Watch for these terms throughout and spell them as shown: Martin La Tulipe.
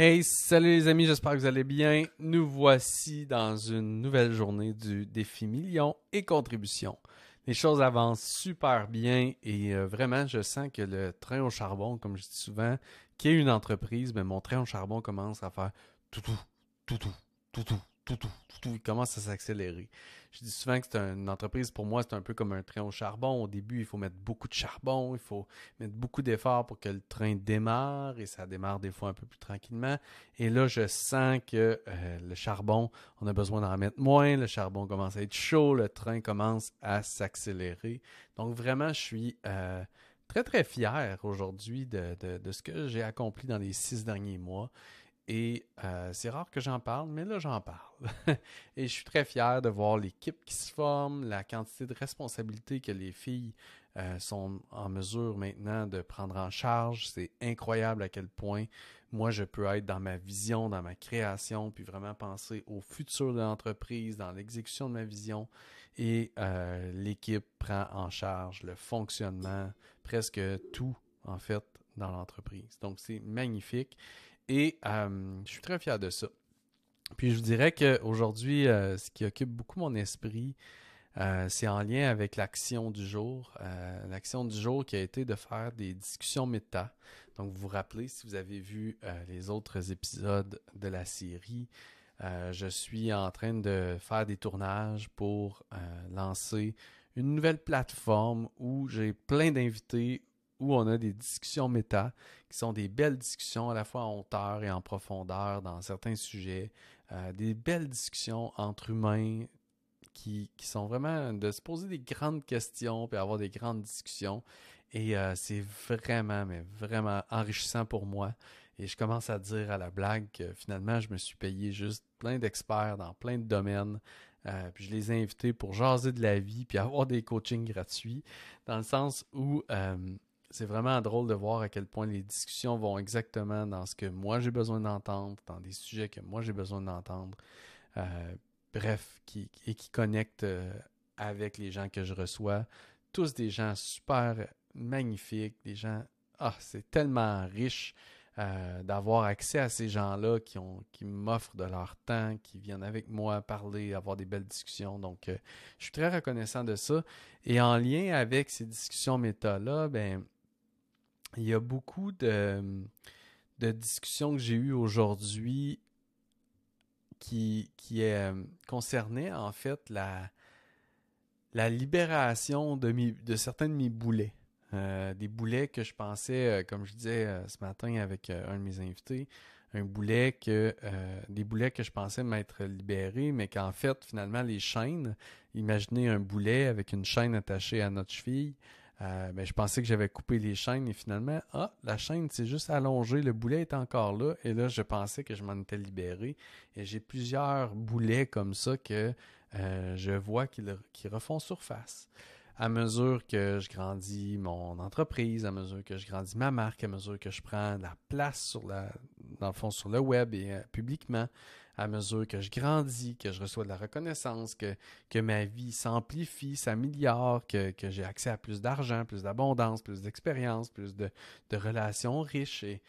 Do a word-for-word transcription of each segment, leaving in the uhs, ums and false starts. Hey, salut les amis, j'espère que vous allez bien. Nous voici dans une nouvelle journée du défi millions et contributions. Les choses avancent super bien et euh, vraiment, je sens que le train au charbon, comme je dis souvent, qui est une entreprise, mais mon train au charbon commence à faire toutou, toutou, toutou, toutou, toutou. Il commence à s'accélérer. Je dis souvent que c'est une entreprise, pour moi, c'est un peu comme un train au charbon. Au début, il faut mettre beaucoup de charbon, il faut mettre beaucoup d'efforts pour que le train démarre et ça démarre des fois un peu plus tranquillement. Et là, je sens que euh, le charbon, on a besoin d'en mettre moins, le charbon commence à être chaud, le train commence à s'accélérer. Donc vraiment, je suis euh, très, très fier aujourd'hui de, de, de ce que j'ai accompli dans les six derniers mois. Et euh, c'est rare que j'en parle, mais là, j'en parle. Et je suis très fier de voir l'équipe qui se forme, la quantité de responsabilités que les filles euh, sont en mesure maintenant de prendre en charge. C'est incroyable à quel point moi, je peux être dans ma vision, dans ma création, puis vraiment penser au futur de l'entreprise, dans l'exécution de ma vision. Et euh, l'équipe prend en charge le fonctionnement, presque tout, en fait, dans l'entreprise. Donc, c'est magnifique. Et euh, je suis très fier de ça. Puis je vous dirais qu'aujourd'hui, euh, ce qui occupe beaucoup mon esprit, euh, c'est en lien avec l'action du jour. Euh, l'action du jour qui a été de faire des discussions méta. Donc vous vous rappelez, si vous avez vu euh, les autres épisodes de la série, euh, je suis en train de faire des tournages pour euh, lancer une nouvelle plateforme où j'ai plein d'invités, où on a des discussions méta, qui sont des belles discussions à la fois en hauteur et en profondeur dans certains sujets, euh, des belles discussions entre humains qui, qui sont vraiment de se poser des grandes questions puis avoir des grandes discussions. Et euh, c'est vraiment, mais vraiment enrichissant pour moi. Et je commence à dire à la blague que finalement, je me suis payé juste plein d'experts dans plein de domaines. Euh, puis je les ai invités pour jaser de la vie puis avoir des coachings gratuits, dans le sens où... Euh, c'est vraiment drôle de voir à quel point les discussions vont exactement dans ce que moi j'ai besoin d'entendre, dans des sujets que moi j'ai besoin d'entendre, euh, bref, qui, et qui connectent avec les gens que je reçois. Tous des gens super magnifiques, des gens... Ah, c'est tellement riche euh, d'avoir accès à ces gens-là qui ont, qui m'offrent de leur temps, qui viennent avec moi parler, avoir des belles discussions. Donc, euh, je suis très reconnaissant de ça. Et en lien avec ces discussions méta-là, ben... il y a beaucoup de, de discussions que j'ai eues aujourd'hui qui, qui euh, concernaient en fait la, la libération de, mes, de certains de mes boulets. Euh, des boulets que je pensais, euh, comme je disais euh, ce matin avec euh, un de mes invités, un boulet que euh, des boulets que je pensais m'être libéré, mais qu'en fait, finalement, les chaînes, imaginez un boulet avec une chaîne attachée à notre cheville. Euh, ben, je pensais que j'avais coupé les chaînes et finalement, ah, la chaîne s'est juste allongée, le boulet est encore là et là, je pensais que je m'en étais libéré et j'ai plusieurs boulets comme ça que euh, je vois qu'ils qu'ils refont surface. À mesure que je grandis mon entreprise, à mesure que je grandis ma marque, à mesure que je prends la place sur la, dans le fond sur le web et euh, publiquement, à mesure que je grandis, que je reçois de la reconnaissance, que, que ma vie s'amplifie, s'améliore, que, que j'ai accès à plus d'argent, plus d'abondance, plus d'expérience, plus de, de relations riches. Et,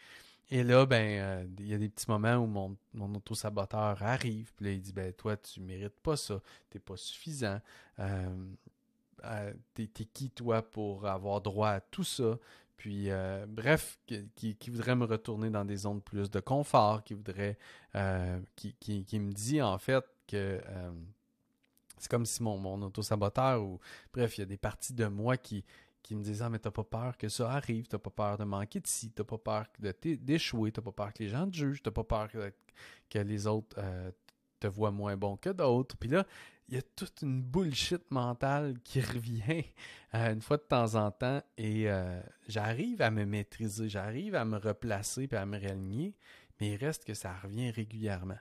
et là, ben, il euh, y a des petits moments où mon, mon auto-saboteur arrive, puis là, il dit, ben, toi, tu mérites pas ça, t'es pas suffisant. Euh, Euh, t'es, t'es qui, toi, pour avoir droit à tout ça? Puis, euh, bref, qui, qui voudrait me retourner dans des zones plus de confort, qui voudrait, euh, qui, qui, qui me dit, en fait, que euh, c'est comme si mon, mon auto-saboteur, ou bref, il y a des parties de moi qui, qui me disent « Ah, mais t'as pas peur que ça arrive, t'as pas peur de manquer de ci, t'as pas peur de d'échouer, t'as pas peur que les gens te jugent, t'as pas peur que, que les autres euh, te voient moins bon que d'autres. » Puis là, il y a toute une bullshit mentale qui revient euh, une fois de temps en temps et euh, j'arrive à me maîtriser, j'arrive à me replacer puis à me réaligner, mais il reste que ça revient régulièrement.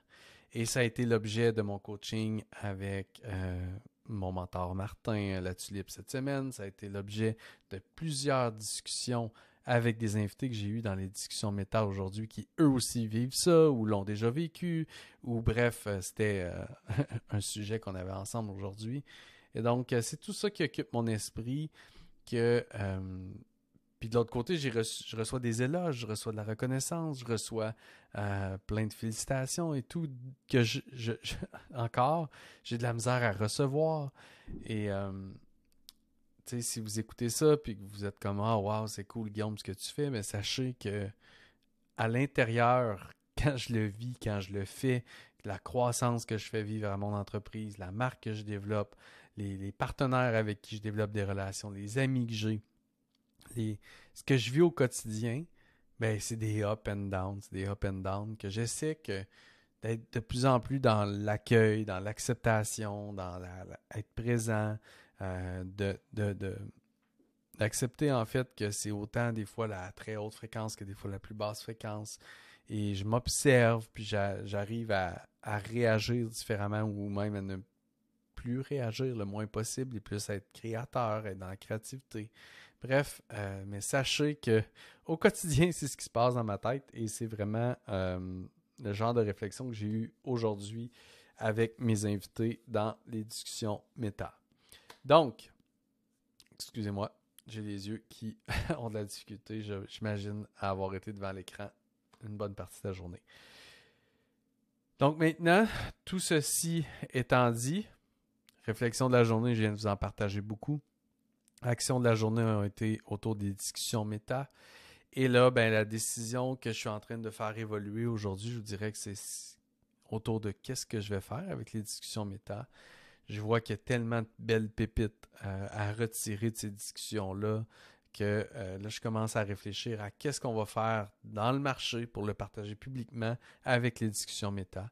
Et ça a été l'objet de mon coaching avec euh, mon mentor Martin La Tulipe cette semaine. Ça a été l'objet de plusieurs discussions avec des invités que j'ai eus dans les discussions méta aujourd'hui qui, eux aussi, vivent ça ou l'ont déjà vécu, ou bref, c'était euh, un sujet qu'on avait ensemble aujourd'hui. Et donc, c'est tout ça qui occupe mon esprit, que euh, Puis de l'autre côté, j'ai reçu, je reçois des éloges, je reçois de la reconnaissance, je reçois euh, plein de félicitations et tout, que je, je, je encore, j'ai de la misère à recevoir. Et euh, tu sais, si vous écoutez ça, puis que vous êtes comme « Ah, oh, wow, c'est cool, Guillaume, ce que tu fais », mais sachez que à l'intérieur, quand je le vis, quand je le fais, la croissance que je fais vivre à mon entreprise, la marque que je développe, les, les partenaires avec qui je développe des relations, les amis que j'ai, Les, ce que je vis au quotidien, ben, c'est des up and down, c'est des up and down que j'essaie que d'être de plus en plus dans l'accueil, dans l'acceptation, dans la, la, être présent, euh, de, de, de, d'accepter en fait que c'est autant des fois la très haute fréquence que des fois la plus basse fréquence. Et je m'observe, puis j'a, j'arrive à, à réagir différemment ou même à ne plus réagir le moins possible et plus être créateur, être dans la créativité. Bref, euh, mais sachez que au quotidien, c'est ce qui se passe dans ma tête et c'est vraiment euh, le genre de réflexion que j'ai eu aujourd'hui avec mes invités dans les discussions méta. Donc, excusez-moi, j'ai les yeux qui ont de la difficulté, je, j'imagine, à avoir été devant l'écran une bonne partie de la journée. Donc maintenant, tout ceci étant dit, réflexion de la journée, je viens de vous en partager beaucoup. Actions de la journée ont été autour des discussions méta. Et là, ben, la décision que je suis en train de faire évoluer aujourd'hui, je vous dirais que c'est autour de qu'est-ce que je vais faire avec les discussions méta. Je vois qu'il y a tellement de belles pépites euh, à retirer de ces discussions-là que euh, là, je commence à réfléchir à qu'est-ce qu'on va faire dans le marché pour le partager publiquement avec les discussions méta.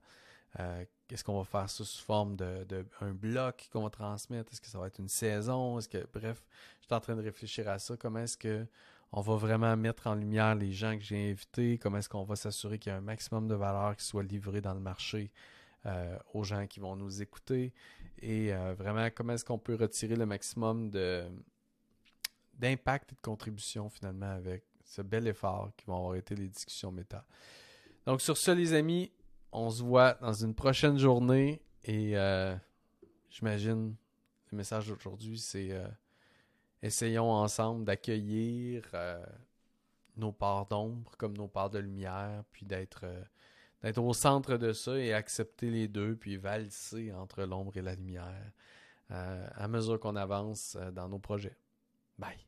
Euh, Qu'est-ce qu'on va faire ça sous forme de, de un bloc qu'on va transmettre? Est-ce que ça va être une saison? Est-ce que bref, je suis en train de réfléchir à ça. Comment est-ce qu'on va vraiment mettre en lumière les gens que j'ai invités? Comment est-ce qu'on va s'assurer qu'il y a un maximum de valeur qui soit livrée dans le marché euh, aux gens qui vont nous écouter? Et euh, vraiment, comment est-ce qu'on peut retirer le maximum de d'impact et de contribution finalement avec ce bel effort qui vont avoir été les discussions méta? Donc sur ça, les amis, on se voit dans une prochaine journée et euh, j'imagine le message d'aujourd'hui, c'est euh, essayons ensemble d'accueillir euh, nos parts d'ombre comme nos parts de lumière, puis d'être, euh, d'être au centre de ça et accepter les deux, puis valser entre l'ombre et la lumière euh, à mesure qu'on avance euh, dans nos projets. Bye!